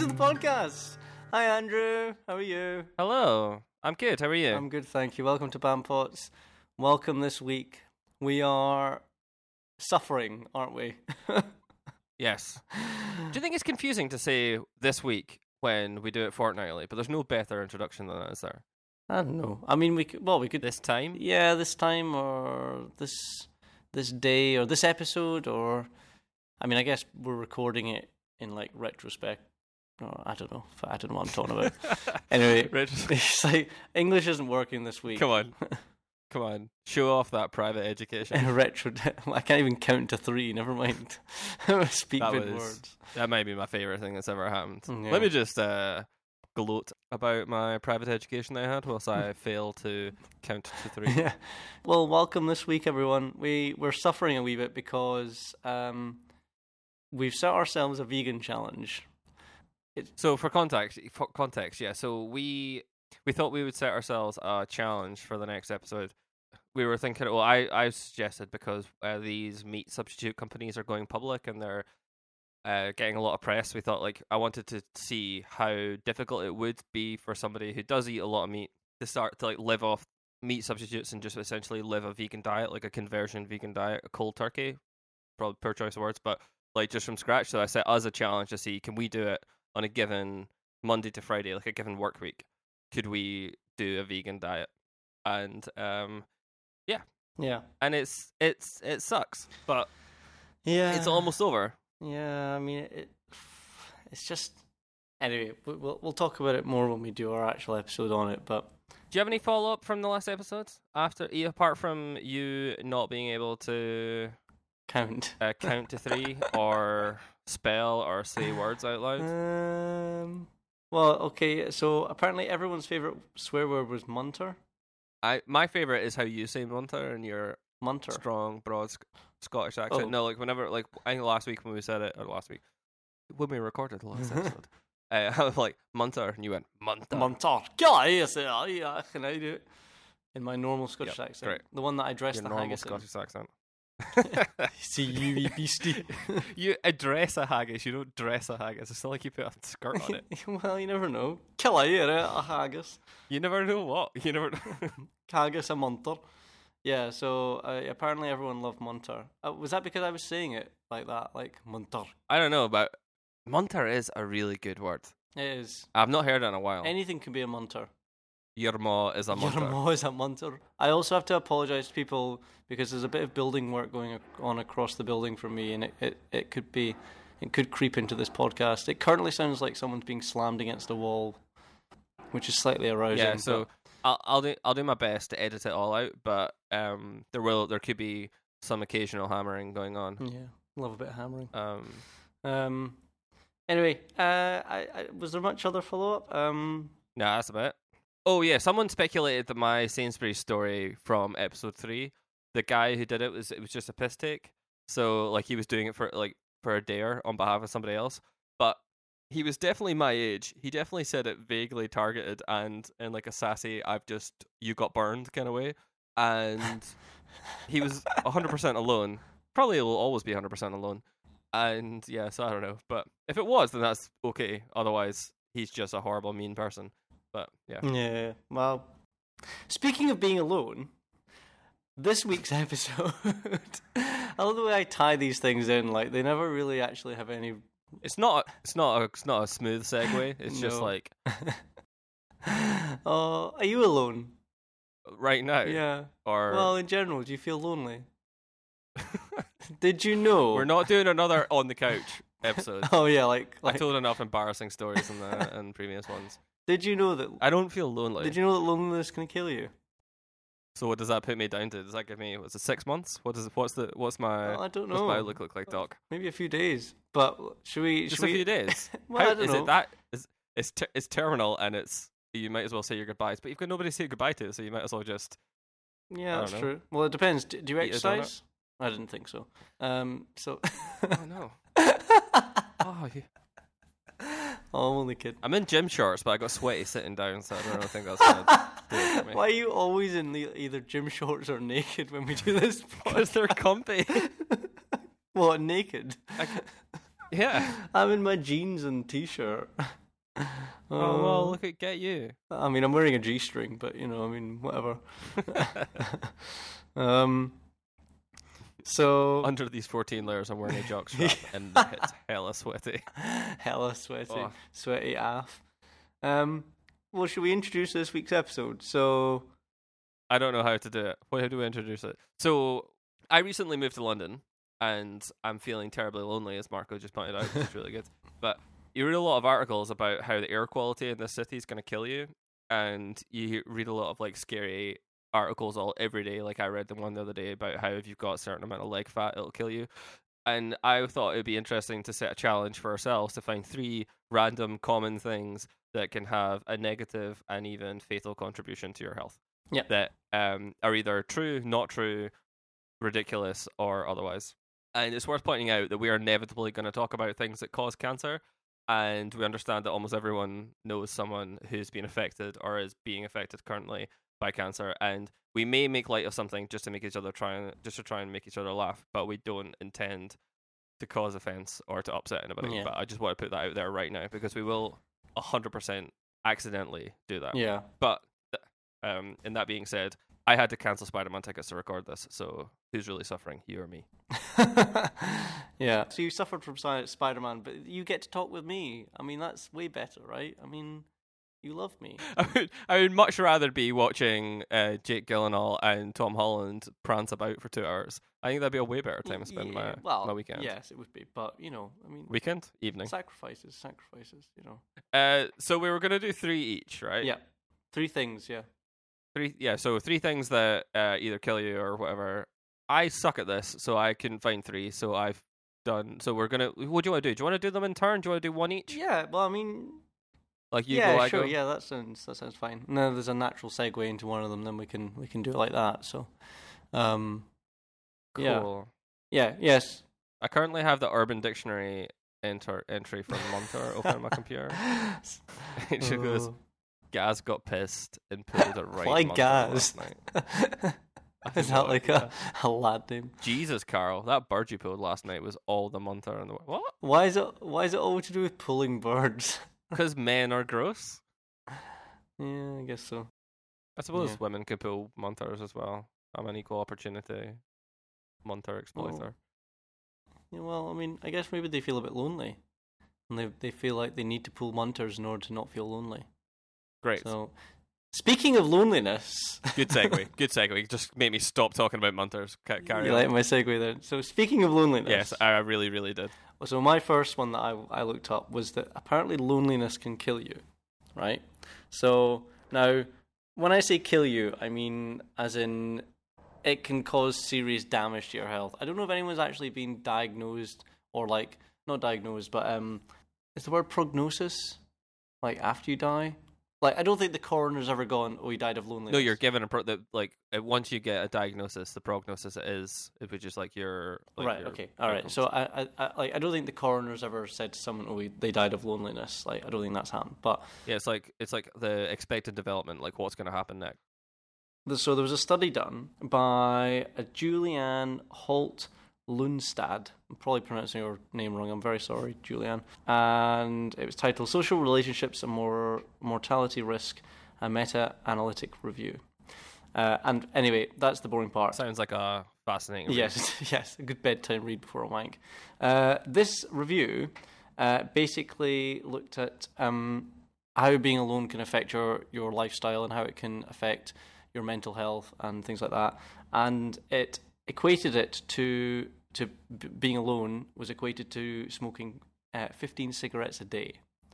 to the podcast. Hi, Andrew. How are you? Hello. I'm good. How are you? I'm good, thank you. Welcome to BAMPOTS. Welcome this week. We are suffering, aren't we? Yes. Do you think it's confusing to say this week when we do it fortnightly? But there's no better introduction than that, is there? I don't know. I mean, we could this time. Yeah, this time or this day or this episode or. I mean, I guess we're recording it in like retrospect. No, I don't know. I don't know what I'm talking about. Anyway, it's like English isn't working this week. Come on. Show off that private education. I can't even count to three. Never mind. Speak big words. That might be my favorite thing that's ever happened. Yeah. Let me just gloat about my private education that I had whilst I fail to count to three. Yeah. Well, welcome this week, everyone. We're suffering a wee bit because we've set ourselves a vegan challenge. So for context, yeah. So we thought we would set ourselves a challenge for the next episode. We were thinking, well, I suggested because these meat substitute companies are going public and they're getting a lot of press. We thought, like, I wanted to see how difficult it would be for somebody who does eat a lot of meat to start to like live off meat substitutes and just essentially live a vegan diet, like a conversion vegan diet, a cold turkey, probably poor choice of words, but like just from scratch. So I set us a challenge to see, can we do it on a given Monday to Friday, like a given work week? Could we do a vegan diet? And yeah, and it sucks, but yeah, it's almost over. Yeah, I mean, it's just, anyway, we'll talk about it more when we do our actual episode on it. But do you have any follow up from the last episodes after, apart from you not being able to count to three or spell or say words out loud? Well, okay, so apparently everyone's favorite swear word was munter. My favorite is how you say munter in your strong, broad Scottish accent. Oh. No, like whenever, like I think last week when we said it, or last week when we recorded the last episode, I was like munter, and you went munter. Munter, can I do it in my normal Scottish accent? Great. The one that I dressed the haggis in. Normal Scottish accent. See you beastie. You address a haggis, you don't dress a haggis. It's not like you put a skirt on it. Well, you never know. Kill a haggis. You never know what. You never know. Haggis a munter. Yeah, so apparently everyone loved munter. Was that because I was saying it like that? Like munter. I don't know, but munter is a really good word. It is. I've not heard it in a while. Anything can be a munter. Your ma is a munter. Your ma is a munter. I also have to apologise to people because there's a bit of building work going on across the building for me, and it could creep into this podcast. It currently sounds like someone's being slammed against a wall, which is slightly arousing. Yeah, so I'll do my best to edit it all out, but there could be some occasional hammering going on. Yeah, love a bit of hammering. Anyway, was there much other follow up? No, that's about it. Oh, yeah, someone speculated that my Sainsbury's story from episode 3, the guy who did it was just a piss take. So, like, he was doing it for a dare on behalf of somebody else. But he was definitely my age. He definitely said it vaguely targeted and in, like, a sassy, you got burned kind of way. And he was 100% alone. Probably will always be 100% alone. And, yeah, so I don't know. But if it was, then that's okay. Otherwise, he's just a horrible, mean person. But yeah. Well, speaking of being alone, this week's episode. I love the way I tie these things in. Like they never really actually have any. It's not a smooth segue. It's just like. Oh, are you alone? Right now. Yeah. Or well, in general, do you feel lonely? Did you know we're not doing another on the couch episode? Oh yeah, like I told enough embarrassing stories in the previous ones. Did you know that... I don't feel lonely. Did you know that loneliness can kill you? So what does that put me down to? Does that give me... Was it 6 months? What's my... Well, I don't know. What's my outlook look like, Doc? Maybe a few days. But should we... few days? Well, I don't know. Is it that... It's terminal and it's... You might as well say your goodbyes. But you've got nobody to say goodbye to, so you might as well just... Yeah, that's true. Well, it depends. Do you exercise? I didn't think so. Oh, no. Oh, you... Oh, I'm only kidding. I'm in gym shorts, but I got sweaty sitting down, so I don't really think that's going to do it for me. Why are you always in either gym shorts or naked when we do this? Because they're comfy. Well, naked? Yeah. I'm in my jeans and t-shirt. Oh, well, look at get you. I mean, I'm wearing a G-string, but, you know, I mean, whatever. So under these 14 layers, I'm wearing a jockstrap, and it's hella sweaty. Hella sweaty. Oh. Sweaty AF. Well, should we introduce this week's episode? So I don't know how to do it. How do we introduce it? So I recently moved to London, and I'm feeling terribly lonely, as Marco just pointed out, which is really good. But you read a lot of articles about how the air quality in this city is going to kill you, and you read a lot of like scary articles all every day. Like I read the one the other day about how if you've got a certain amount of leg fat, it'll kill you. And I thought it would be interesting to set a challenge for ourselves to find three random common things that can have a negative and even fatal contribution to your health. Yeah, that are either true, not true, ridiculous, or otherwise. And it's worth pointing out that we are inevitably going to talk about things that cause cancer. And we understand that almost everyone knows someone who's been affected or is being affected currently by cancer. And we may make light of something just to make each other try and make each other laugh, but we don't intend to cause offense or to upset anybody. Yeah. But I just want to put that out there right now because we will 100% accidentally do that. Yeah. But and that being said, I had to cancel Spider-Man tickets to record this. So who's really suffering, you or me? Yeah. So you suffered from Spider-Man, but you get to talk with me. I mean, that's way better, right? I mean, you love me. I would much rather be watching Jake Gyllenhaal and Tom Holland prance about for 2 hours. I think that'd be a way better time to spend my weekend. Yes, it would be. But, you know, I mean... Weekend? Evening. Sacrifices, you know. So we were going to do three each, right? Yeah. Three things, yeah. Three things that either kill you or whatever. I suck at this, so I couldn't find three, so I've done... So we're going to... What do you want to do? Do you want to do them in turn? Do you want to do one each? Yeah, well, I mean... Like you go, I go? Yeah, sure, yeah, that sounds fine. No, there's a natural segue into one of them, then we can do it like that, so... Cool. Yeah, yes. I currently have the Urban Dictionary entry from the monitor open on my computer. It just goes... Gaz got pissed and pulled it right. Why Gaz? Is that like a lad name? Jesus, Carl, that bird you pulled last night was all the Munter in the world. What? Why is it all to do with pulling birds? Because men are gross. Yeah, I guess so. I suppose women could pull Munters as well. I'm an equal opportunity Munter exploiter. Oh. Yeah, well, I mean, I guess maybe they feel a bit lonely, and they feel like they need to pull Munters in order to not feel lonely. Great. So, speaking of loneliness... Good segue. Just made me stop talking about Munters. You like my segue there. So, speaking of loneliness... Yes, I really, really did. So, my first one that I looked up was that apparently loneliness can kill you, right? So, now, when I say kill you, I mean as in it can cause serious damage to your health. I don't know if anyone's actually been diagnosed or, like, not diagnosed, but is the word prognosis? Like, after you die... Like, I don't think the coroner's ever gone, oh, he died of loneliness. No, you're given once you get a diagnosis, the prognosis it was just like your... Like right, your okay, all right. So I don't think the coroner's ever said to someone, oh, they died of loneliness. Like, I don't think that's happened, but... Yeah, it's like the expected development, like what's going to happen next. So there was a study done by Julianne Holt-Lunstad. I'm probably pronouncing your name wrong. I'm very sorry, Julianne. And it was titled Social Relationships and Mortality Risk, a Meta-Analytic Review. And anyway, that's the boring part. Sounds like a fascinating read. Yes, a good bedtime read before a wank. This review basically looked at how being alone can affect your lifestyle and how it can affect your mental health and things like that. And it equated it to being alone was equated to smoking 15 cigarettes a day.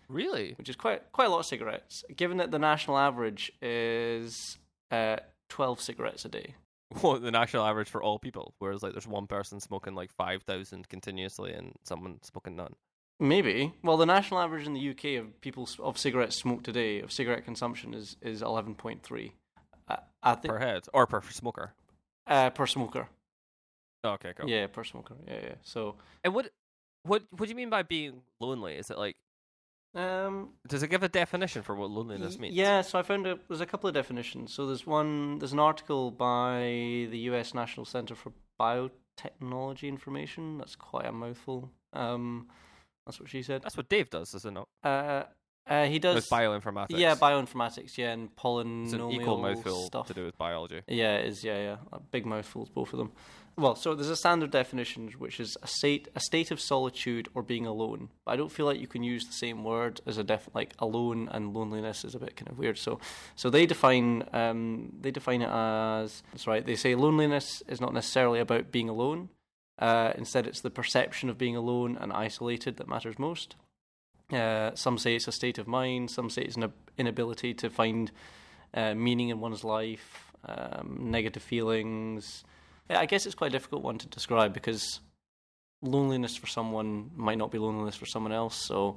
Really? Which is quite a lot of cigarettes, given that the national average is 12 cigarettes a day. Well, the national average for all people, whereas like there's one person smoking like 5,000 continuously and someone smoking none. Maybe. Well, the national average in the UK of cigarettes smoked a day, of cigarette consumption is 11.3. Per head or per smoker? Per smoker. Oh, okay, cool. Yeah, per smoker. Yeah. So, and what do you mean by being lonely? Is it like, does it give a definition for what loneliness means? Yeah, so I found there's a couple of definitions. So there's an article by the U.S. National Center for Biotechnology Information. That's quite a mouthful. That's what she said. That's what Dave does, is it not? He does... With bioinformatics. Yeah, bioinformatics, yeah, and polynomial stuff. It's an equal mouthful to do with biology. Yeah, it is, yeah. Big mouthfuls, both of them. Well, so there's a standard definition, which is a state of solitude or being alone. But I don't feel like you can use the same word as like alone, and loneliness is a bit kind of weird. So they define it as, that's right, they say loneliness is not necessarily about being alone. Instead, it's the perception of being alone and isolated that matters most. Some say it's a state of mind. Some say it's an inability to find meaning in one's life, negative feelings. I guess it's quite a difficult one to describe, because loneliness for someone might not be loneliness for someone else. So,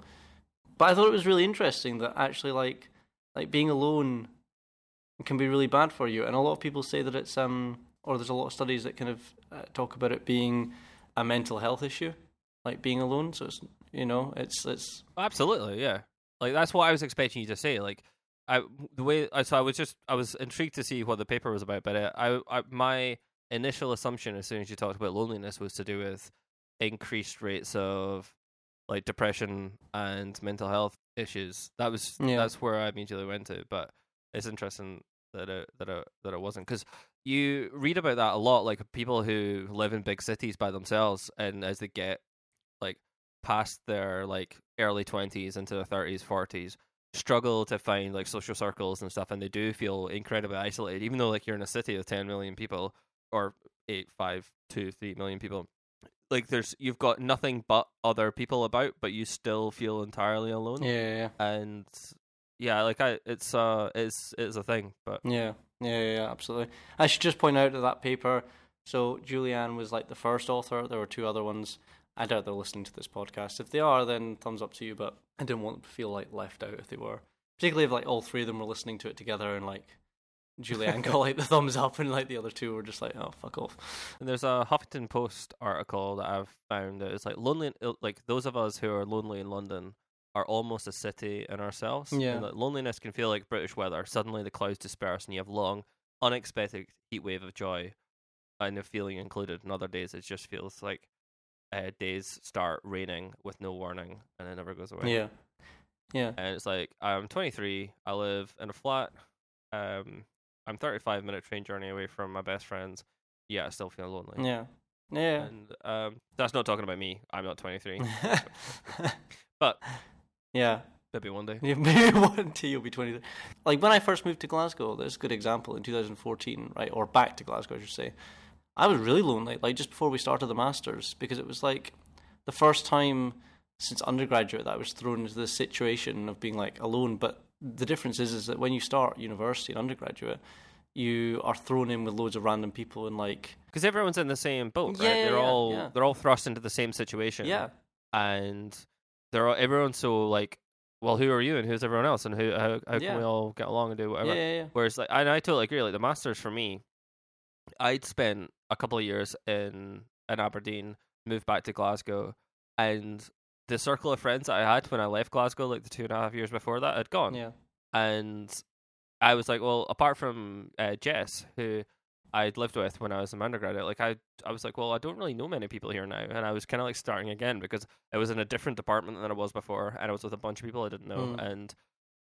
but I thought it was really interesting that actually, like being alone can be really bad for you. And a lot of people say that it's or there's a lot of studies that kind of talk about it being a mental health issue, like being alone. So it's, you know, it's absolutely, yeah. Like that's what I was expecting you to say. Like I was intrigued to see what the paper was about, but my initial assumption as soon as you talked about loneliness was to do with increased rates of like depression and mental health issues. That's where I immediately went to, but it's interesting that it wasn't, because you read about that a lot, like people who live in big cities by themselves, and as they get like past their like early 20s into their 30s, 40s, struggle to find like social circles and stuff, and they do feel incredibly isolated, even though like you're in a city of 10 million people. Or 3 million people. Like you've got nothing but other people about, but you still feel entirely alone. Yeah. And yeah, like it's a thing. But yeah, absolutely. I should just point out that paper. So Julianne was like the first author. There were two other ones. I doubt they're listening to this podcast. If they are, then thumbs up to you. But I didn't want them to feel like left out if they were, particularly if like all three of them were listening to it together and like. Julianne got like the thumbs up, and like the other two were just like, oh, fuck off. And there's a Huffington Post article that I've found that is like lonely, like those of us who are lonely in London are almost a city in ourselves. Yeah. And that loneliness can feel like British weather. Suddenly the clouds disperse and you have long, unexpected heat wave of joy and of feeling included. And other days it just feels like days start raining with no warning and it never goes away. Yeah. Yeah. And it's like, I'm 23, I live in a flat, I'm 35-minute train journey away from my best friends. Yeah, I still feel lonely. Yeah. And that's not talking about me. I'm not 23. But yeah, maybe one day. Yeah, maybe one day you'll be 23. Like when I first moved to Glasgow, there's a good example in 2014, right? Or back to Glasgow, I should say. I was really lonely, like just before we started the masters, because it was like the first time since undergraduate that I was thrown into this situation of being like alone, but. The difference is that when you start university and undergraduate, you are thrown in with loads of random people and like because everyone's in the same boat, right? They're all thrust into the same situation, yeah. And everyone's so like, well, who are you and who's everyone else and how can we all get along and do whatever? Yeah. Whereas like, and I totally agree. Like the masters for me, I'd spent a couple of years in Aberdeen, moved back to Glasgow, and. The circle of friends that I had when I left Glasgow, like the 2.5 years before that, had gone. Yeah. And I was like, well, apart from Jess, who I'd lived with when I was an undergraduate, like I was like, well, I don't really know many people here now. And I was kind of like starting again because I was in a different department than I was before. And I was with a bunch of people I didn't know. And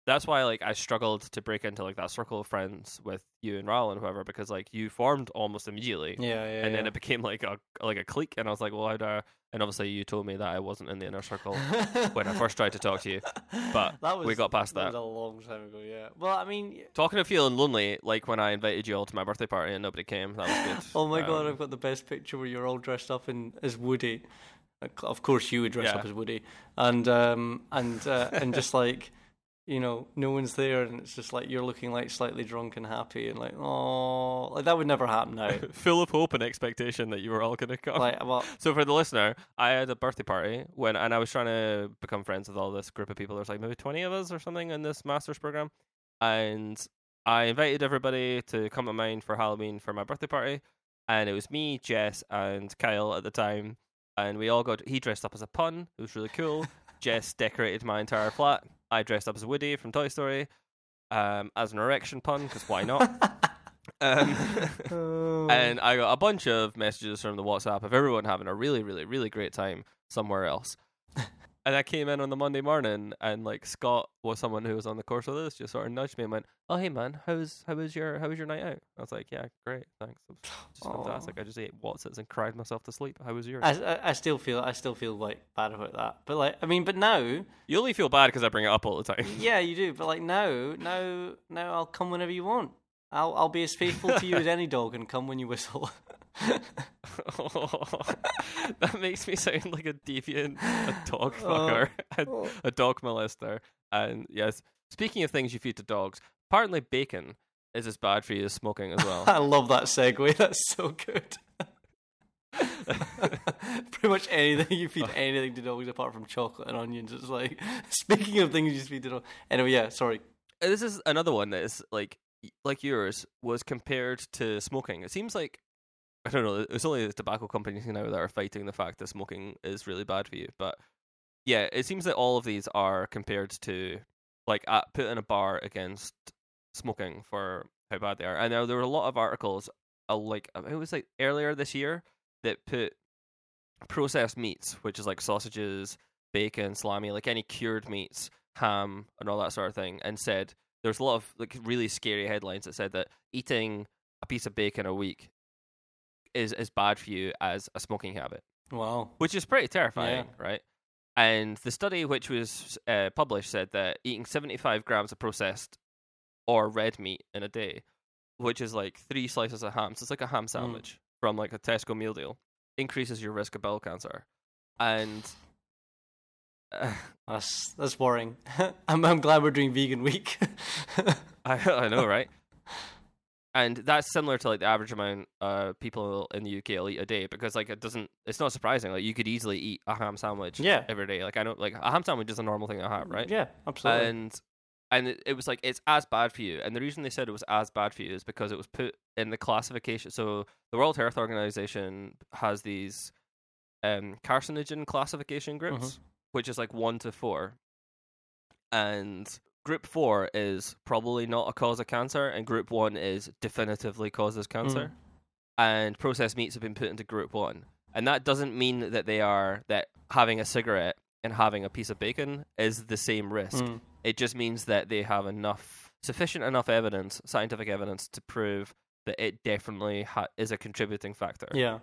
that's why like I struggled to break into like that circle of friends with you and Raoul and whoever, because like you formed almost immediately. Then it became like a clique. And I was like, well, and obviously you told me that I wasn't in the inner circle when I first tried to talk to you, but we got past that. That was a long time ago, yeah. Well, I mean... Talking of feeling lonely, like when I invited you all to my birthday party and nobody came, that was good. Oh my God, I've got the best picture where you're all dressed up as Woody. Of course you would dress up as Woody. And just like, you know, no one's there and it's just like you're looking like slightly drunk and happy and like, oh, like that would never happen now. Full of hope and expectation that you were all going to come. Like, well, so for the listener, I had a birthday party and I was trying to become friends with all this group of people. There's like maybe 20 of us or something in this master's program. And I invited everybody to come to mine for Halloween for my birthday party. And it was me, Jess and Kyle at the time. And we all he dressed up as a pun. It was really cool. Jess decorated my entire flat. I dressed up as Woody from Toy Story, as an erection pun, because why not? And I got a bunch of messages from the WhatsApp of everyone having a really, really, really great time somewhere else. And I came in on the Monday morning, and like Scott was someone who was on the course with us, just sort of nudged me and went, "Oh, hey man, how was your night out?" I was like, "Yeah, great, thanks. It was just fantastic. I just ate Watsits and cried myself to sleep. How was yours?" I still feel like bad about that, but like but now you only feel bad because I bring it up all the time. Yeah, you do, but like now I'll come whenever you want. I'll be as faithful to you as any dog and come when you whistle. Oh, that makes me sound like a deviant, a dog fucker, a dog molester. And yes, speaking of things you feed to dogs, apparently bacon is as bad for you as smoking as well. I love that segue. That's so good. Pretty much anything you feed anything to dogs apart from chocolate and onions. It's like, speaking of things you feed to dogs. Anyway, yeah, sorry. This is another one that is like yours was compared to smoking. It seems like, I don't know, it's only the tobacco companies now that are fighting the fact that smoking is really bad for you, but yeah, it seems that all of these are compared to put in a bar against smoking for how bad they are. And there were a lot of articles it was earlier this year that put processed meats, which is like sausages, bacon, salami, like any cured meats, ham and all that sort of thing, and said there's a lot of like really scary headlines that said that eating a piece of bacon a week is as bad for you as a smoking habit. Wow. Which is pretty terrifying, right? And the study which was published said that eating 75 grams of processed or red meat in a day, which is like 3 slices of ham, so it's like a ham sandwich from like a Tesco meal deal, increases your risk of bowel cancer. And... that's worrying. I'm glad we're doing vegan week. I know, right? And that's similar to like the average amount people in the UK will eat a day, because like it's not surprising. Like you could easily eat a ham sandwich every day. Like I know, like a ham sandwich is a normal thing to have, right? Yeah, absolutely. And it was like, it's as bad for you. And the reason they said it was as bad for you is because it was put in the classification. So the World Health Organization has these carcinogen classification groups. Mm-hmm. Which is like 1 to 4, and group 4 is probably not a cause of cancer, and group 1 is definitively causes cancer. And processed meats have been put into group 1, and that doesn't mean that that having a cigarette and having a piece of bacon is the same risk. It just means that they have sufficient enough evidence, scientific evidence, to prove that it definitely is a contributing factor. Yeah.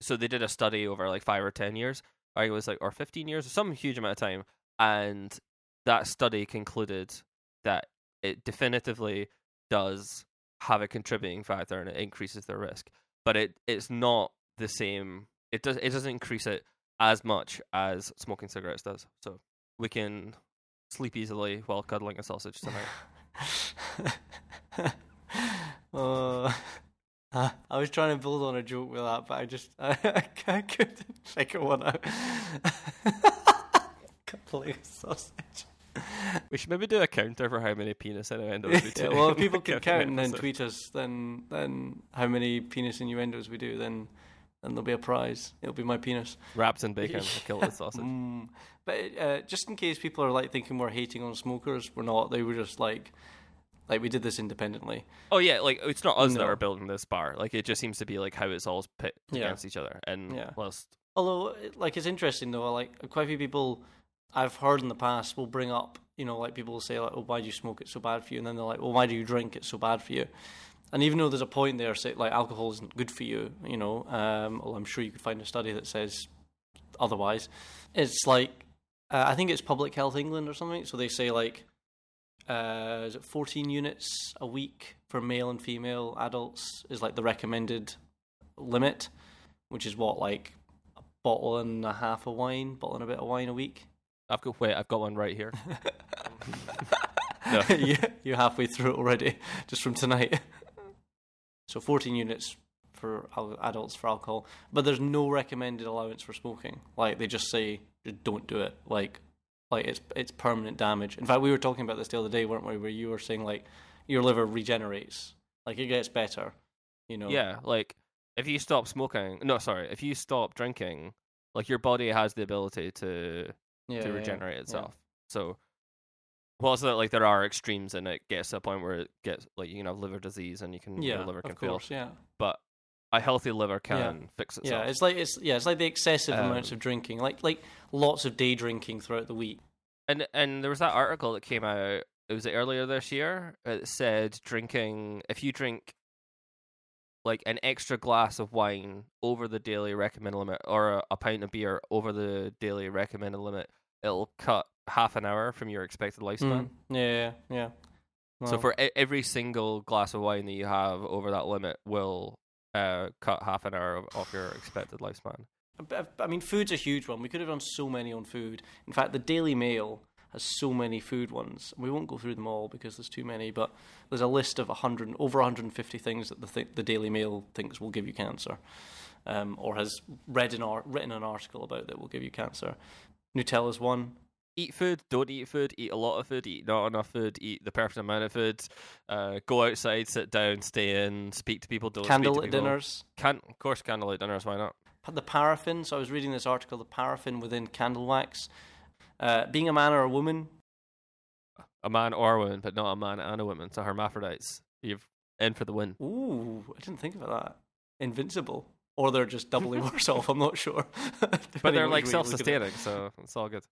So they did a study over like 5 or 10 years. I was like, or 15 years, or some huge amount of time, and that study concluded that it definitively does have a contributing factor, and it increases the risk. But it's not the same. It doesn't increase it as much as smoking cigarettes does. So we can sleep easily while cuddling a sausage tonight. I was trying to build on a joke with that, but I couldn't figure one out. Complete sausage. We should maybe do a counter for how many penis innuendos we do. Well, if people can count and then tweet us, then how many penis innuendos we do, then there'll be a prize. It'll be my penis. Wrapped in bacon, I killed the sausage. But just in case people are like thinking we're hating on smokers, we're not. They were just like... Like, we did this independently. Oh, yeah, like, it's not us that are building this bar. Like, it just seems to be, like, how it's all pit against each other. And although, like, it's interesting, though, like, quite a few people I've heard in the past will bring up, you know, like, people will say, like, oh, why do you smoke? It's so bad for you. And then they're like, well, why do you drink? It's so bad for you. And even though there's a point there, say, like, alcohol isn't good for you, you know, well, I'm sure you could find a study that says otherwise. It's like, I think it's Public Health England or something, so they say, like, is it 14 units a week for male and female adults is like the recommended limit, which is what, like a bottle and a bit of wine a week. I've got one right here. You're halfway through it already, just from tonight. So 14 units for adults for alcohol, but there's no recommended allowance for smoking. Like they just say, just don't do it. Like it's permanent damage. In fact, we were talking about this the other day, weren't we? Where you were saying like your liver regenerates, like it gets better, you know. Yeah, like if you stop drinking, like your body has the ability to regenerate itself. Yeah. So, well, so that like there are extremes, and it gets to a point where it gets like you can have liver disease and your liver can fail. But a healthy liver can fix itself. Yeah, it's like the excessive amounts of drinking, like lots of day drinking throughout the week. And there was that article that came out. It was earlier this year. It said drinking, if you drink like an extra glass of wine over the daily recommended limit, or a pint of beer over the daily recommended limit, it'll cut half an hour from your expected lifespan. Yeah. Well, so for every single glass of wine that you have over that limit will cut half an hour off your expected lifespan. I mean, food's a huge one. We could have done so many on food. In fact, the Daily Mail has so many food ones. We won't go through them all because there's too many, but there's a list of over 150 things that the Daily Mail thinks will give you cancer, or has written an article about that will give you cancer. Nutella's one. Eat food, don't eat food, eat a lot of food, eat not enough food, eat the perfect amount of food, go outside, sit down, stay in, speak to people, don't candlelit speak to people. Dinners. Of course, candlelit dinners, why not? The paraffin, so I was reading this article, the paraffin within candle wax. Being a man or a woman? A man or a woman, but not a man and a woman, so hermaphrodites. You've in for the win. Ooh, I didn't think about that. Invincible. Or they're just doubly worse off, I'm not sure. But they're like self-sustaining, so it's all good.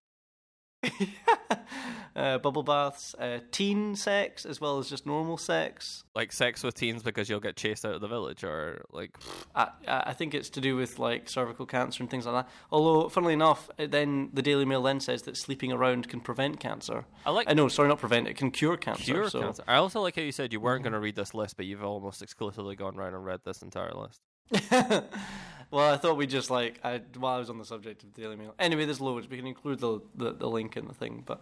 Bubble baths, teen sex as well as just normal sex, like sex with teens because you'll get chased out of the village, or like I think it's to do with like cervical cancer and things like that, although funnily enough then the Daily Mail then says that sleeping around can prevent cancer. It can cure cancer. I also like how you said you weren't going to read this list, but you've almost exclusively gone around and read this entire list. Well, I thought we'd just while I was on the subject of Daily Mail. Anyway, there's loads. We can include the link in the thing, but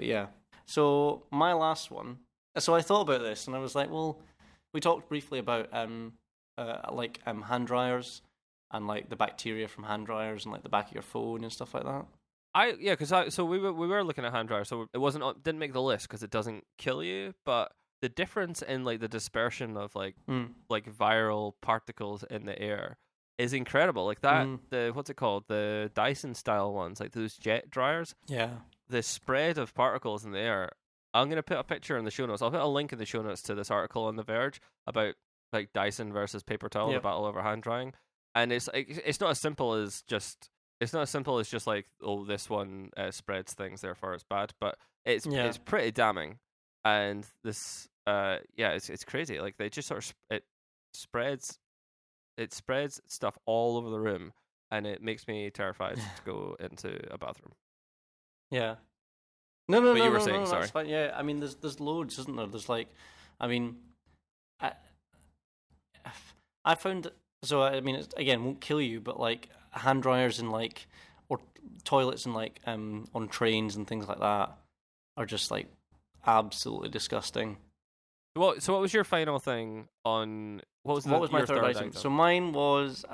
yeah. So my last one. So I thought about this, and I was like, well, we talked briefly about hand dryers and like the bacteria from hand dryers and like the back of your phone and stuff like that. We were looking at hand dryers, so it didn't make the list because it doesn't kill you, but. The difference in like the dispersion of like viral particles in the air is incredible. Like that, the Dyson style ones, like those jet dryers. Yeah. The spread of particles in the air. I'm gonna put a picture in the show notes. I'll put a link in the show notes to this article on The Verge about like Dyson versus paper towel, the battle over hand drying. And it's not as simple as just like, oh, this one spreads things, therefore it's bad. But it's pretty damning. And this, it's crazy. Like they just sort of it spreads stuff all over the room, and it makes me terrified to go into a bathroom. Yeah. No, sorry. That's fine. Yeah, I mean, there's loads, isn't there? There's like, I mean, I found so. I mean, it's, again, won't kill you, but like hand dryers in like or toilets and like on trains and things like that are just like. Absolutely disgusting. Well, so what was your final thing on my third item? So mine was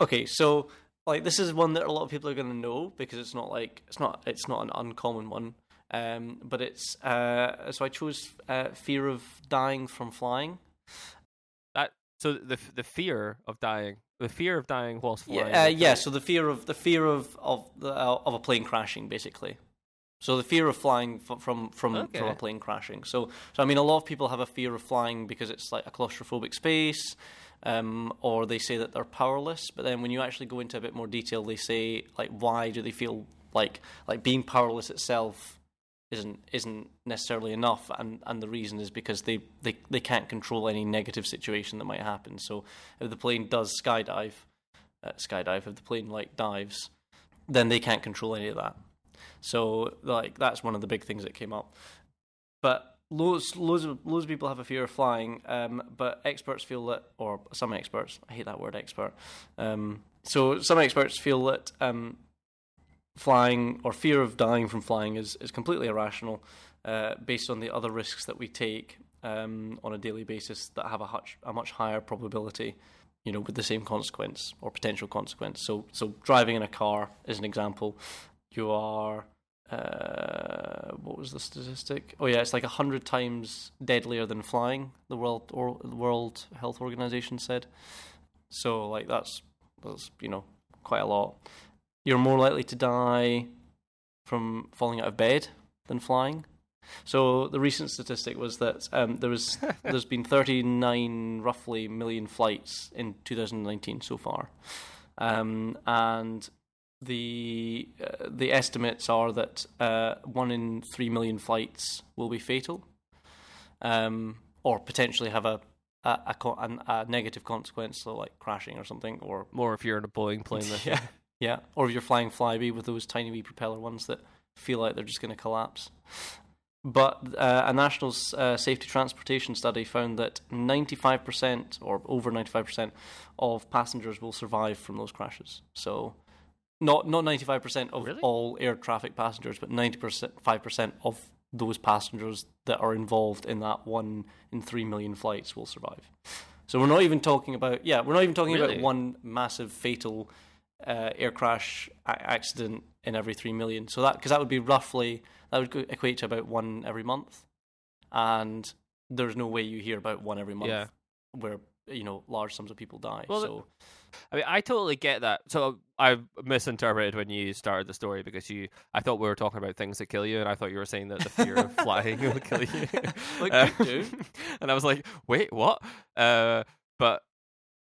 okay. So like this is one that a lot of people are going to know because it's not an uncommon one. But it's so I chose fear of dying from flying. So the fear of dying. The fear of dying whilst flying. Yeah. So the fear of a plane crashing, basically. So the fear of flying from a plane crashing. So I mean, a lot of people have a fear of flying because it's like a claustrophobic space, or they say that they're powerless. But then when you actually go into a bit more detail, they say like, why do they feel like being powerless itself isn't necessarily enough, and the reason is because they can't control any negative situation that might happen. So if the plane does skydive, if the plane like dives, then they can't control any of that. So, like, that's one of the big things that came up. But loads of people have a fear of flying, but experts feel that, or some experts, I hate that word expert, so some experts feel that flying, or fear of dying from flying, is completely irrational based on the other risks that we take on a daily basis that have a much higher probability, you know, with the same consequence, or potential consequence. So driving in a car is an example. You are, what was the statistic? Oh yeah, it's like 100 times deadlier than flying, the World Health Organization said. So like that's you know, quite a lot. You're more likely to die from falling out of bed than flying. So the recent statistic was that there's been 39 roughly million flights in 2019 so far, and the estimates are that 1 in 3 million flights will be fatal, or potentially have a negative consequence, so like crashing or something, or if you're in a Boeing plane, yeah, or if you're flying Flybe with those tiny wee propeller ones that feel like they're just going to collapse. But a national safety transportation study found that 95% or over 95% of passengers will survive from those crashes. So not 95% of all air traffic passengers, but 95% of those passengers that are involved in that 1 in 3 million flights will survive. So we're not even talking about about one massive fatal air crash accident in every 3 million. So that, because that would be roughly, that would equate to about one every month, and there's no way you hear about one every month where, you know, large sums of people die. Well, so I mean, I totally get that. So I misinterpreted when you started the story, because I thought we were talking about things that kill you, and I thought you were saying that the fear of flying will kill you. Like, and I was like, wait, what? But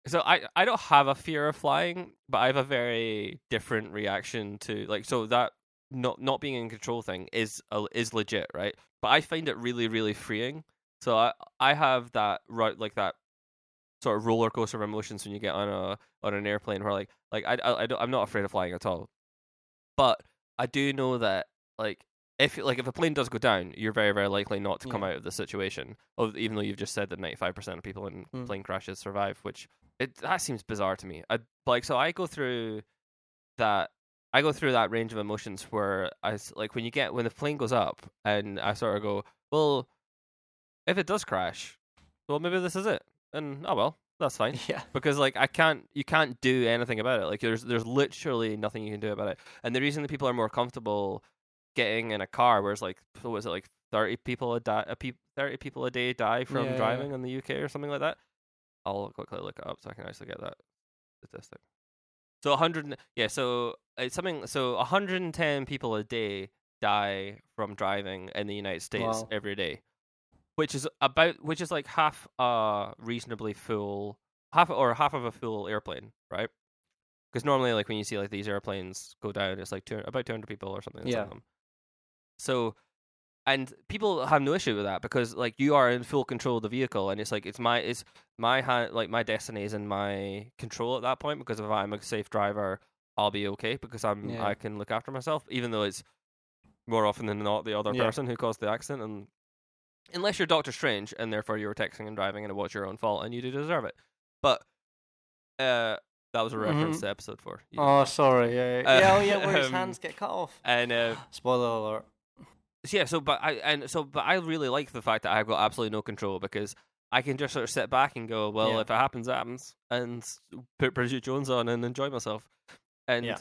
so I don't have a fear of flying, but I have a very different reaction to, like, so that not being in control thing is legit, right? But I find it really, really freeing. So I have that, right, like that sort of roller coaster of emotions when you get on an airplane, where like I'm not afraid of flying at all, but I do know that if a plane does go down, you're very, very likely not to come out of the situation. Even though you've just said that 95% of people in plane crashes survive, which that seems bizarre to me. I go through that range of emotions where I like when the plane goes up, and I sort of go, well, if it does crash, well, maybe this is it. And that's fine. Yeah. Because you can't do anything about it. Like there's literally nothing you can do about it. And the reason that people are more comfortable getting in a car, whereas 30 people a day die from driving in the UK or something like that. I'll quickly look it up so I can actually get that statistic. So 110 people a day die from driving in the United States every day. Which is like half a reasonably full, half of a full airplane, right? Because normally, like when you see like these airplanes go down, it's like about 200 people or something. That's on them. So, and people have no issue with that, because like you are in full control of the vehicle, and it's like it's my hand, like my destiny is in my control at that point. Because if I'm a safe driver, I'll be okay, because I can look after myself, even though it's more often than not the other person who caused the accident. And unless you're Doctor Strange, and therefore you were texting and driving, and it was your own fault, and you do deserve it. But that was a reference to episode 4. Sorry. Where his hands get cut off. And spoiler alert. But I really like the fact that I've got absolutely no control, because I can just sort of sit back and go, well, if it happens, it happens, and put Bridget Jones on and enjoy myself. And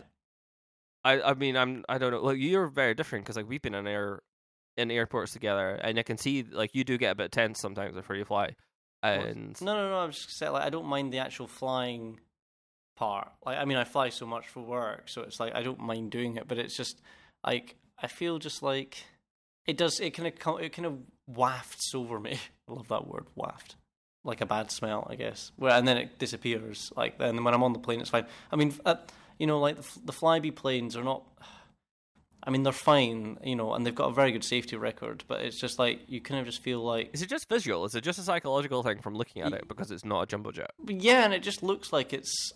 I don't know. Like you're very different, because like we've been in airports together, and I can see like you do get a bit tense sometimes before you fly. And no, I'm just saying, like, I don't mind the actual flying part. Like, I mean, I fly so much for work, so it's like I don't mind doing it, but it's just like I feel just like it kind of wafts over me. I love that word, waft, like a bad smell, I guess. Where and then it disappears. Like then when I'm on the plane, it's fine. I mean, like the Flybe planes are not. I mean, they're fine, you know, and they've got a very good safety record, but it's just like, you kind of just feel like... Is it just visual? Is it just a psychological thing from looking at it, because it's not a jumbo jet? Yeah, and it just looks like it's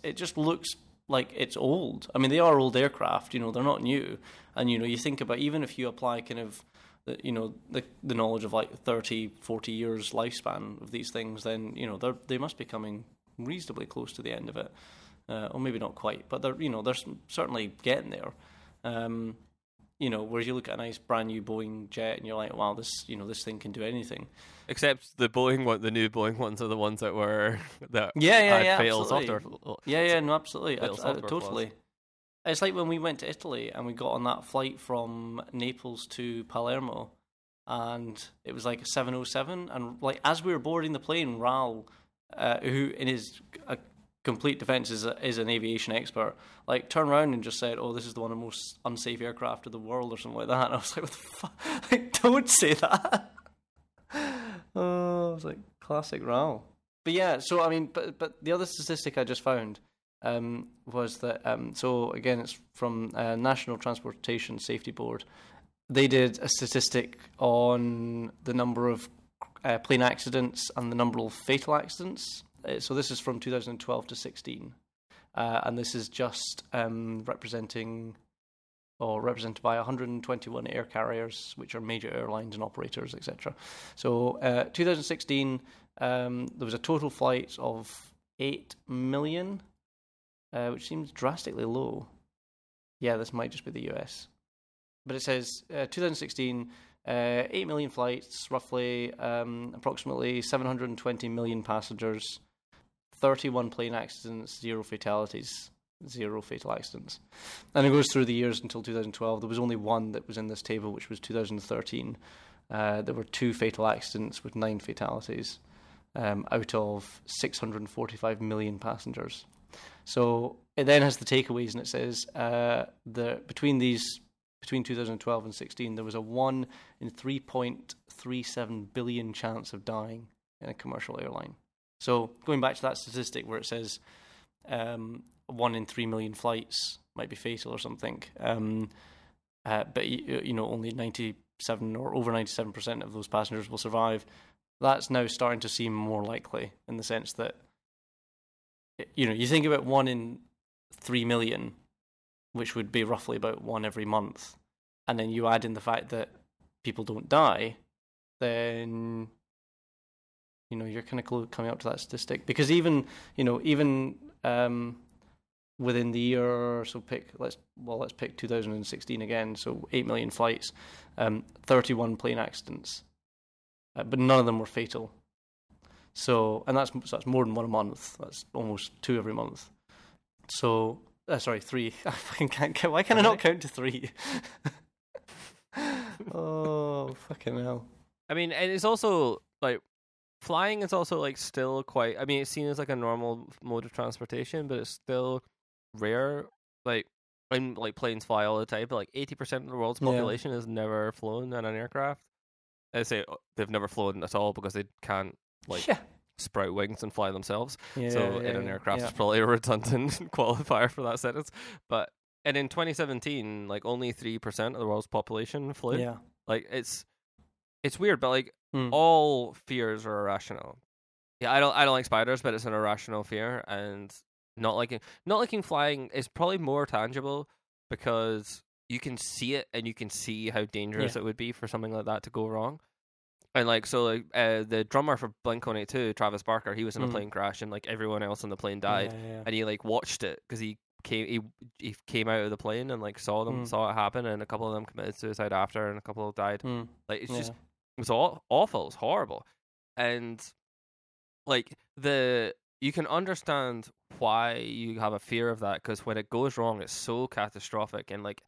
old. I mean, they are old aircraft, you know, they're not new. And, you know, you think about, even if you apply kind of, you know, the knowledge of like 30, 40 years lifespan of these things, then, you know, they must be coming reasonably close to the end of it. Or maybe not quite, but they're, you know, they're certainly getting there. You know, whereas you look at a nice brand new Boeing jet and you're like, wow, this, you know, this thing can do anything. Except the Boeing one, the new Boeing ones are the ones that were failed software. Absolutely, totally. Flaws. It's like when we went to Italy and we got on that flight from Naples to Palermo, and it was like a 707, and like as we were boarding the plane, Ral, who in his complete defense is an aviation expert, like, turn around and just said, oh, this is the one of the most unsafe aircraft of the world or something like that. And I was like, what the fuck? Like, don't say that. Oh, I was like, classic Raoul. But yeah, so I mean, but the other statistic I just found was that, so again, it's from National Transportation Safety Board. They did a statistic on the number of plane accidents and the number of fatal accidents. So this is from 2012 to 16, and this is just represented by 121 air carriers, which are major airlines and operators, etc. So 2016, there was a total flights of 8 million, which seems drastically low. Yeah, this might just be the US. But it says 2016, 8 million flights, roughly approximately 720 million passengers, 31 plane accidents, zero fatalities. Zero fatal accidents. And it goes through the years until 2012. There was only one that was in this table, which was 2013. There were 2 fatal accidents with 9 fatalities out of 645 million passengers. So it then has the takeaways, and it says between 2012 and 16, there was a 1 in 3.37 billion chance of dying in a commercial airline. So going back to that statistic where it says 1 in 3 million flights might be fatal or something, but you know, only 97 or over 97% of those passengers will survive. That's now starting to seem more likely, in the sense that, you know, you think about 1 in 3 million, which would be roughly about 1 every month, and then you add in the fact that people don't die, then, you know, you're kind of coming up to that statistic. Because even within the year, so let's pick 2016 again. So 8 million flights, 31 plane accidents, but none of them were fatal. So, and that's more than 1 a month. That's almost 2 every month. So, sorry, 3. I fucking can't count. Why can I not count to 3? Oh, fucking hell! I mean, and it's also like, flying is also like still quite. I mean, it's seen as like a normal mode of transportation, but it's still rare. Like, I'm like, planes fly all the time, but like 80% of the world's population has never flown on an aircraft. I say they've never flown at all because they can't sprout wings and fly themselves. Yeah, so in an aircraft is probably a redundant qualifier for that sentence. But and in 2017, like only 3% of the world's population flew. Yeah. Like it's weird, but like all fears are irrational. Yeah, I don't like spiders, but it's an irrational fear, and not liking flying is probably more tangible because you can see it and you can see how dangerous it would be for something like that to go wrong. And like, so like the drummer for Blink-182, Travis Barker, he was in a plane crash, and like everyone else on the plane died, and he like watched it because he came out of the plane and like saw it happen, and a couple of them committed suicide after, and a couple of died. Like it's just. It was awful. It was horrible. And, like, you can understand why you have a fear of that, because when it goes wrong, it's so catastrophic. And, like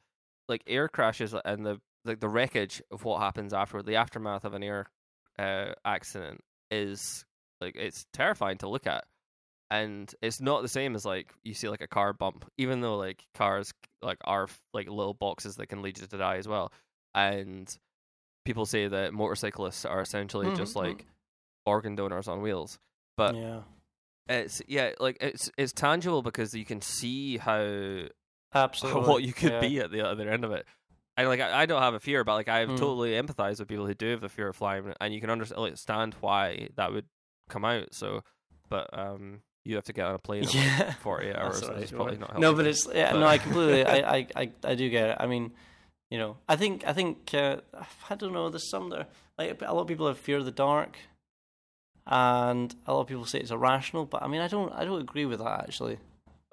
air crashes and the wreckage of what happens afterward, the aftermath of an air accident is, like, it's terrifying to look at. And it's not the same as, like, you see, like, a car bump, even though, like, cars, like, are, like, little boxes that can lead you to die as well. And people say that motorcyclists are essentially just like organ donors on wheels, but it's tangible because you can see how what you could be at the other end of it. And like I don't have a fear, but like I totally empathize with people who do have the fear of flying, and you can understand why that would come out. So, but you have to get on a plane in like 48 hours. Right. So it's probably not helpful. No, but it's I completely I do get it. I mean, you know, I think I don't know. There's some there. Like a lot of people have fear of the dark, and a lot of people say it's irrational. But I mean, I don't agree with that actually.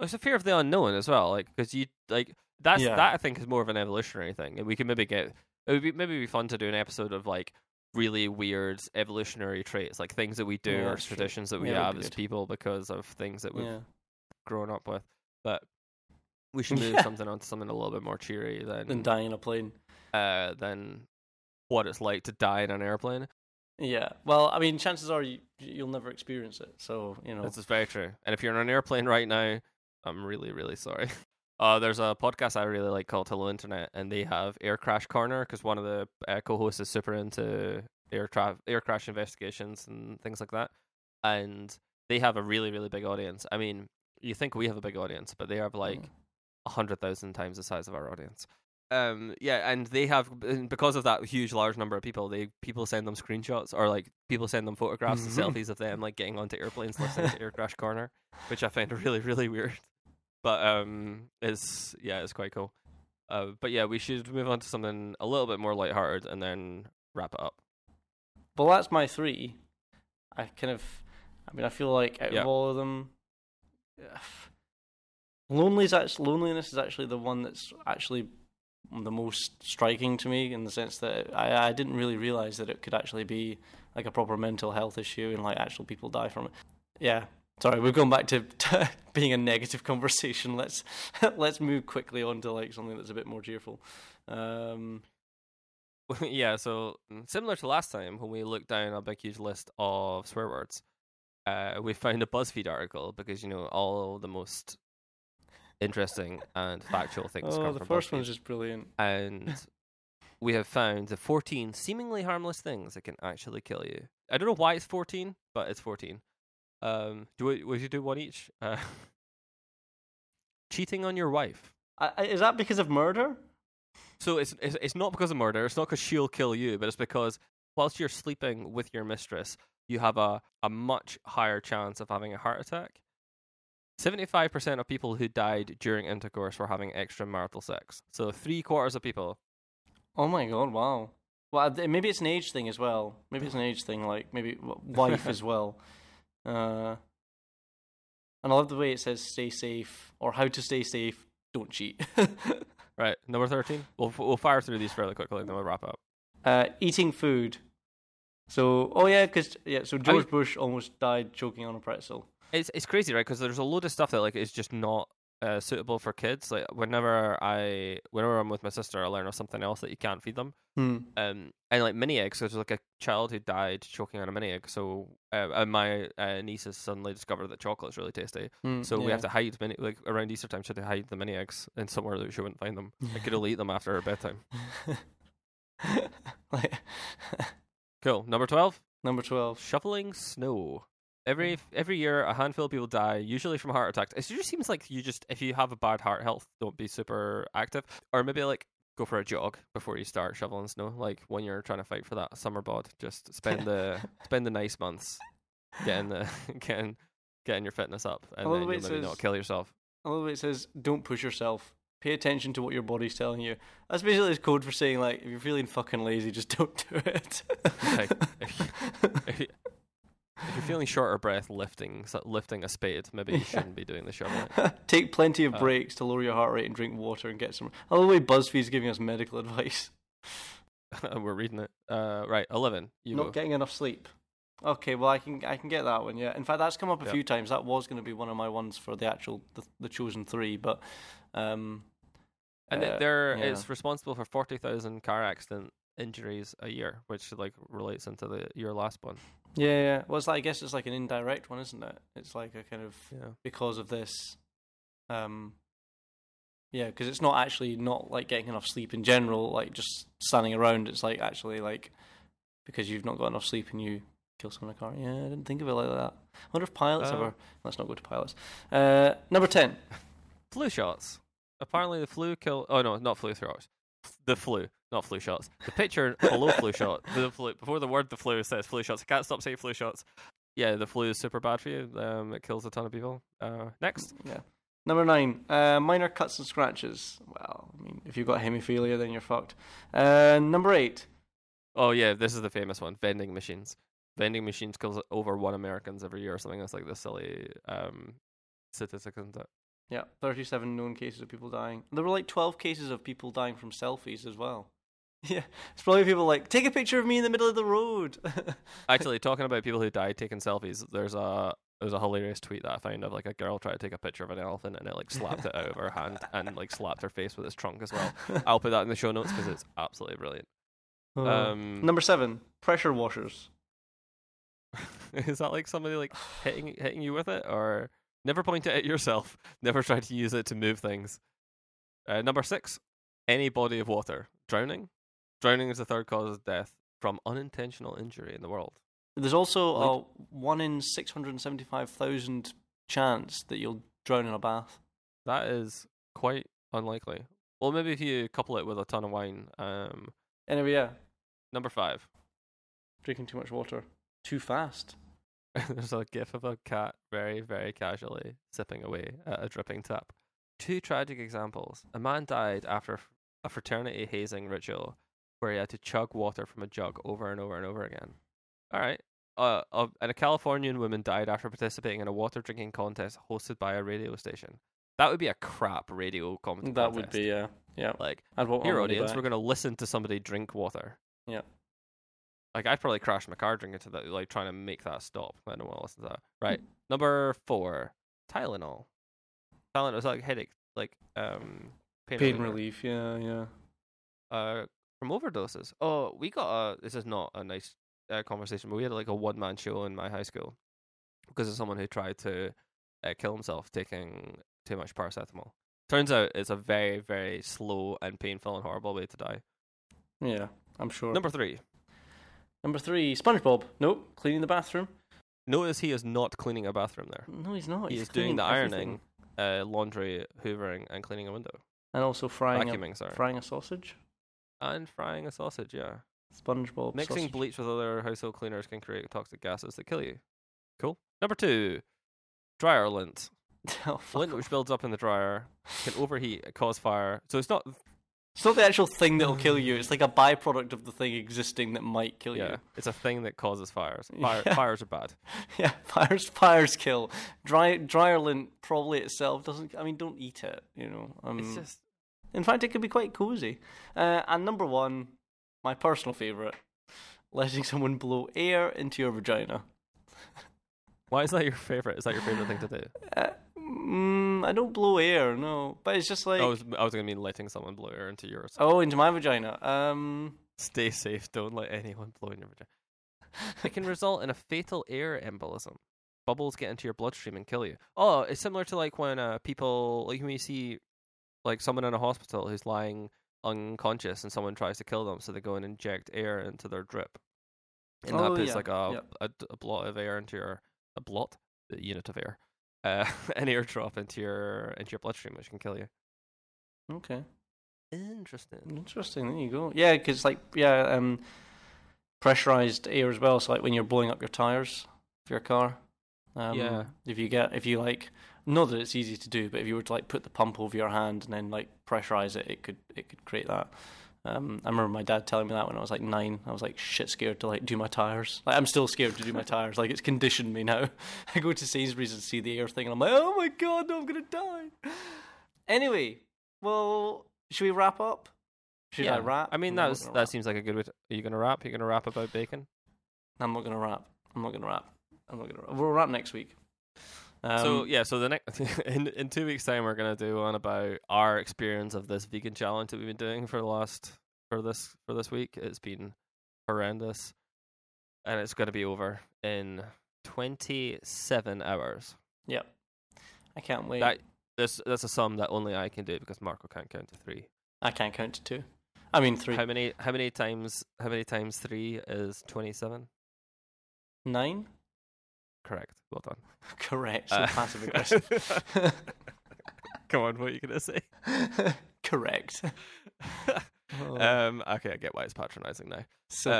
It's a fear of the unknown as well. Like because you like that's that I think is more of an evolutionary thing. And we can maybe get it would be maybe be fun to do an episode of like really weird evolutionary traits, like things that we do or traditions that we have as people because of things that we've grown up with. But we should move something onto something a little bit more cheery than dying in a plane. Than what it's like to die in an airplane. Yeah, well, I mean, chances are you'll never experience it. So, you know. This is very true. And if you're on an airplane right now, I'm really, really sorry. There's a podcast I really like called Hello Internet, and they have Air Crash Corner because one of the co-hosts is super into air crash investigations and things like that. And they have a really, really big audience. I mean, you think we have a big audience, but they have like 100,000 times the size of our audience. Yeah, and they have, and because of that huge, large number of people, people send them screenshots or like people send them photographs and selfies of them like getting onto airplanes listening to Air Crash Corner, which I find really, really weird. But it's quite cool. But yeah, we should move on to something a little bit more lighthearted and then wrap it up. Well, that's my three. I feel like out of all of them, loneliness is actually the one that's actually the most striking to me, in the sense that I didn't really realize that it could actually be like a proper mental health issue and like actual people die from it. Yeah, sorry, we've gone back to being a negative conversation. Let's move quickly on to like something that's a bit more cheerful. Yeah, so similar to last time when we looked down a big huge list of swear words, we found a BuzzFeed article because, you know, all the most interesting and factual things come from BuzzFeed. The first one's just brilliant. And we have found the 14 seemingly harmless things that can actually kill you. I don't know why it's 14, but it's 14. Would you do one each? Cheating on your wife. Is that because of murder? So it's not because of murder. It's not because she'll kill you, but it's because whilst you're sleeping with your mistress, you have a much higher chance of having a heart attack. 75% of people who died during intercourse were having extramarital sex. So 3/4 of people. Oh my God, wow. Well, maybe it's an age thing as well. Maybe it's an age thing, like maybe wife as well. And I love the way it says stay safe, or how to stay safe, don't cheat. Right, number 13. We'll fire through these fairly quickly and then we'll wrap up. Eating food. So, George Bush almost died choking on a pretzel. It's crazy, right? Because there's a load of stuff that like is just not suitable for kids. Like whenever I'm with my sister, I learn of something else that you can't feed them. And like mini eggs, there's like a child who died choking on a mini egg. So my nieces suddenly discovered that chocolate's really tasty. We have to hide around Easter time, she had to hide the mini eggs in somewhere that she wouldn't find them. I could only eat them after her bedtime. Cool. Number 12. Shoveling snow. Every year, a handful of people die, usually from heart attacks. It just seems like if you have a bad heart health, don't be super active, or maybe like go for a jog before you start shoveling snow. Like when you're trying to fight for that summer bod, just spend the nice months getting your fitness up, and then maybe not kill yourself. I love it. It says, "Don't push yourself. Pay attention to what your body's telling you." That's basically his code for saying, like, if you're feeling fucking lazy, just don't do it. If you're feeling short of breath lifting a spade, maybe you shouldn't be doing the shoveling. Take plenty of breaks to lower your heart rate and drink water and get some... I love the way BuzzFeed's giving us medical advice. We're reading it. Right, 11. Getting enough sleep. Okay, well, I can get that one, yeah. In fact, that's come up a few times. That was going to be one of my ones for the actual... the chosen three, but... It's responsible for 40,000 car accident injuries a year, which like relates into your last one. Yeah. Well, I guess it's like an indirect one, isn't it? It's like a kind of because of this. Because it's not actually not like getting enough sleep in general, like just standing around. It's like actually like because you've not got enough sleep and you kill someone in a car. Yeah, I didn't think of it like that. I wonder if pilots ever. Let's not go to pilots. Number 10, flu shots. Apparently the flu killed... Oh, no, not flu shots. The flu, not flu shots. The picture below flu shot. The flu, before the word the flu says flu shots. I can't stop saying flu shots. Yeah, the flu is super bad for you. It kills a ton of people. Next. Yeah. Number 9. Minor cuts and scratches. Well, I mean, if you've got hemophilia, then you're fucked. Number 8. Oh, yeah, this is the famous one. Vending machines. Vending machines kills over 1 Americans every year or something. That's like the silly statistic, isn't it? Yeah, 37 known cases of people dying. There were like 12 cases of people dying from selfies as well. Yeah, it's probably people like, take a picture of me in the middle of the road. Actually, talking about people who died taking selfies, there's a hilarious tweet that I found of like a girl trying to take a picture of an elephant and it like slapped it out of her hand and like slapped her face with its trunk as well. I'll put that in the show notes because it's absolutely brilliant. Number 7, pressure washers. Is that like somebody like hitting you with it? Or never point it at yourself. Never try to use it to move things. Number 6, any body of water. Drowning. Drowning is the third cause of death from unintentional injury in the world. There's also a 1 in 675,000 chance that you'll drown in a bath. That is quite unlikely. Well, maybe if you couple it with a ton of wine. Anyway, yeah. Number 5. Drinking too much water. Too fast. There's a gif of a cat very, very casually sipping away at a dripping tap. 2 tragic examples. A man died after a fraternity hazing ritual where he had to chug water from a jug over and over and over again. All right. And a Californian woman died after participating in a water drinking contest hosted by a radio station. That would be a crap radio contest. That would be, yeah. Like, your audience, we're going to listen to somebody drink water. Yeah. Like, I'd probably crash my car drinking to that, like, trying to make that stop. I don't want to listen to that. Right. Number 4, Tylenol. Tylenol is like headache, like pain relief. Yeah. From overdoses. Oh, we got this is not a nice conversation, but we had like a one-man show in my high school because of someone who tried to kill himself taking too much paracetamol. Turns out it's a very, very slow and painful and horrible way to die. Yeah, I'm sure. Number three, SpongeBob. Nope, cleaning the bathroom. Notice he is not cleaning a bathroom there. No, he's not. He's doing the ironing, laundry, hoovering, and cleaning a window. And also frying a sausage, yeah. SpongeBob mixing sausage. Bleach with other household cleaners can create toxic gases that kill you. Cool. Number 2, dryer lint. Lint which builds up in the dryer can overheat, cause fire. So it's not the actual thing that'll kill you. It's like a byproduct of the thing existing that might kill you. It's a thing that causes fires. Fires are bad. Yeah, fires kill. Dryer lint probably itself doesn't. I mean, don't eat it. You know, it's just. In fact, it could be quite cozy. And number 1, my personal favorite: letting someone blow air into your vagina. Why is that your favorite? Is that your favorite thing to do? I don't blow air, no. But it's just like... I was going to mean letting someone blow air into yours. Oh, into my vagina. Stay safe. Don't let anyone blow in your vagina. It can result in a fatal air embolism. Bubbles get into your bloodstream and kill you. Oh, it's similar to like when people... Like when you see like someone in a hospital who's lying unconscious and someone tries to kill them, so they go and inject air into their drip. And that is like a blot of air into your... A blot? A unit of air. An airdrop into your bloodstream, which can kill you. Okay. Interesting. There you go. Yeah, because like pressurized air as well. So like when you're blowing up your tires of your car, if you not that it's easy to do, but if you were to like put the pump over your hand and then like pressurize it, it could create that. I remember my dad telling me that when I was like 9. I was like shit scared to like do my tires. Like I'm still scared to do my tires. Like it's conditioned me now. I go to Sainsbury's and see the air thing, and I'm like, oh my god, no, I'm gonna die. Anyway, well, should we wrap up? I wrap? I mean, that seems like a good way. Are you gonna wrap? Are you gonna wrap about bacon? I'm not gonna wrap. We'll wrap next week. So the next in 2 weeks' time, we're gonna do one about our experience of this vegan challenge that we've been doing for this week. It's been horrendous, and it's gonna be over in 27 hours. Yep, I can't wait. That's a sum that only I can do because Marco can't count to 3. I can't count to 2. I mean 3. How many times 3 is 27? 9. Correct. Well done. Correct. So passive aggressive. Come on, what are you going to say? Correct. Okay, I get why it's patronizing now. So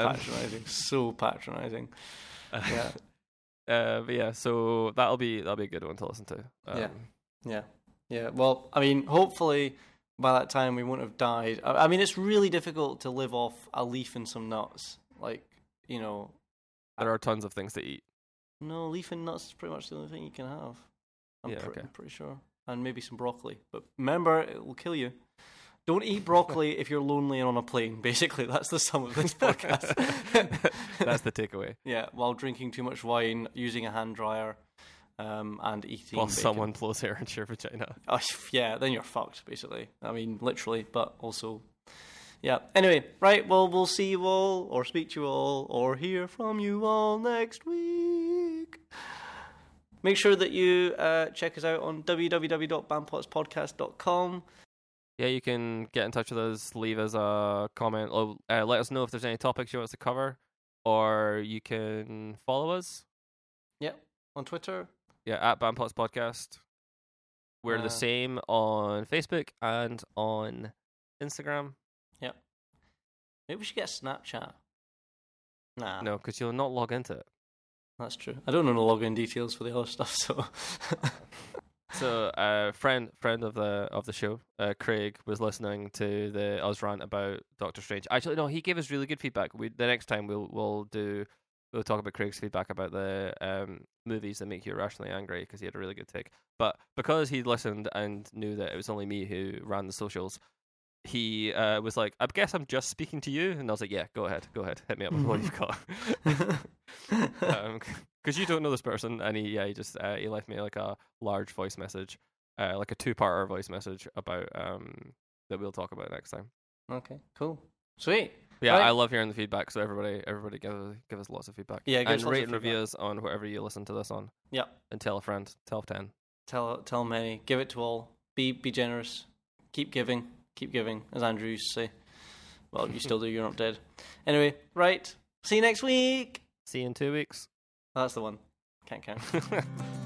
patronizing. Yeah. But yeah, so that'll be a good one to listen to. Yeah. Well, I mean, hopefully by that time we won't have died. I mean, it's really difficult to live off a leaf and some nuts. Like, you know. There are tons of things to eat. No, leaf and nuts is pretty much the only thing you can have. I'm pretty sure. And maybe some broccoli. But remember, it will kill you. Don't eat broccoli if you're lonely and on a plane. Basically, that's the sum of this podcast. That's the takeaway. Yeah, while drinking too much wine, using a hand dryer, and eating while bacon. Someone blows air into your vagina. Yeah, then you're fucked, basically. I mean, literally, but also... Yeah. Anyway, right, well, we'll see you all, or speak to you all, or hear from you all next week. Make sure that you check us out on www.bampotspodcast.com. Yeah, you can get in touch with us, leave us a comment, or let us know if there's any topics you want us to cover, or you can follow us. Yeah, on Twitter. Yeah, at BAMPOTS Podcast. We're the same on Facebook and on Instagram. Yeah. Maybe we should get a Snapchat. Nah. No, because you'll not log into it. That's true. I don't know the login details for the other stuff, so... So, friend of the show, Craig, was listening to the us rant about Doctor Strange. Actually, no, he gave us really good feedback. The next time we'll talk about Craig's feedback about the movies that make you irrationally angry, because he had a really good take. But because he listened and knew that it was only me who ran the socials, he was like, "I guess I'm just speaking to you," and I was like, "Yeah, go ahead, hit me up with what you've got." Because you don't know this person, and he left me like a large voice message, like a two-parter voice message about that we'll talk about next time. Okay, cool, sweet. Yeah, right. I love hearing the feedback. So everybody, give us lots of feedback. Yeah, and rate and review us on whatever you listen to this on. Yeah, and tell a friend, tell 10, tell many, give it to all. Be generous. Keep giving, as Andrew used to say. Well, you still do. You're not dead. Anyway, right. See you next week. See you in 2 weeks. Oh, that's the one. Can't count.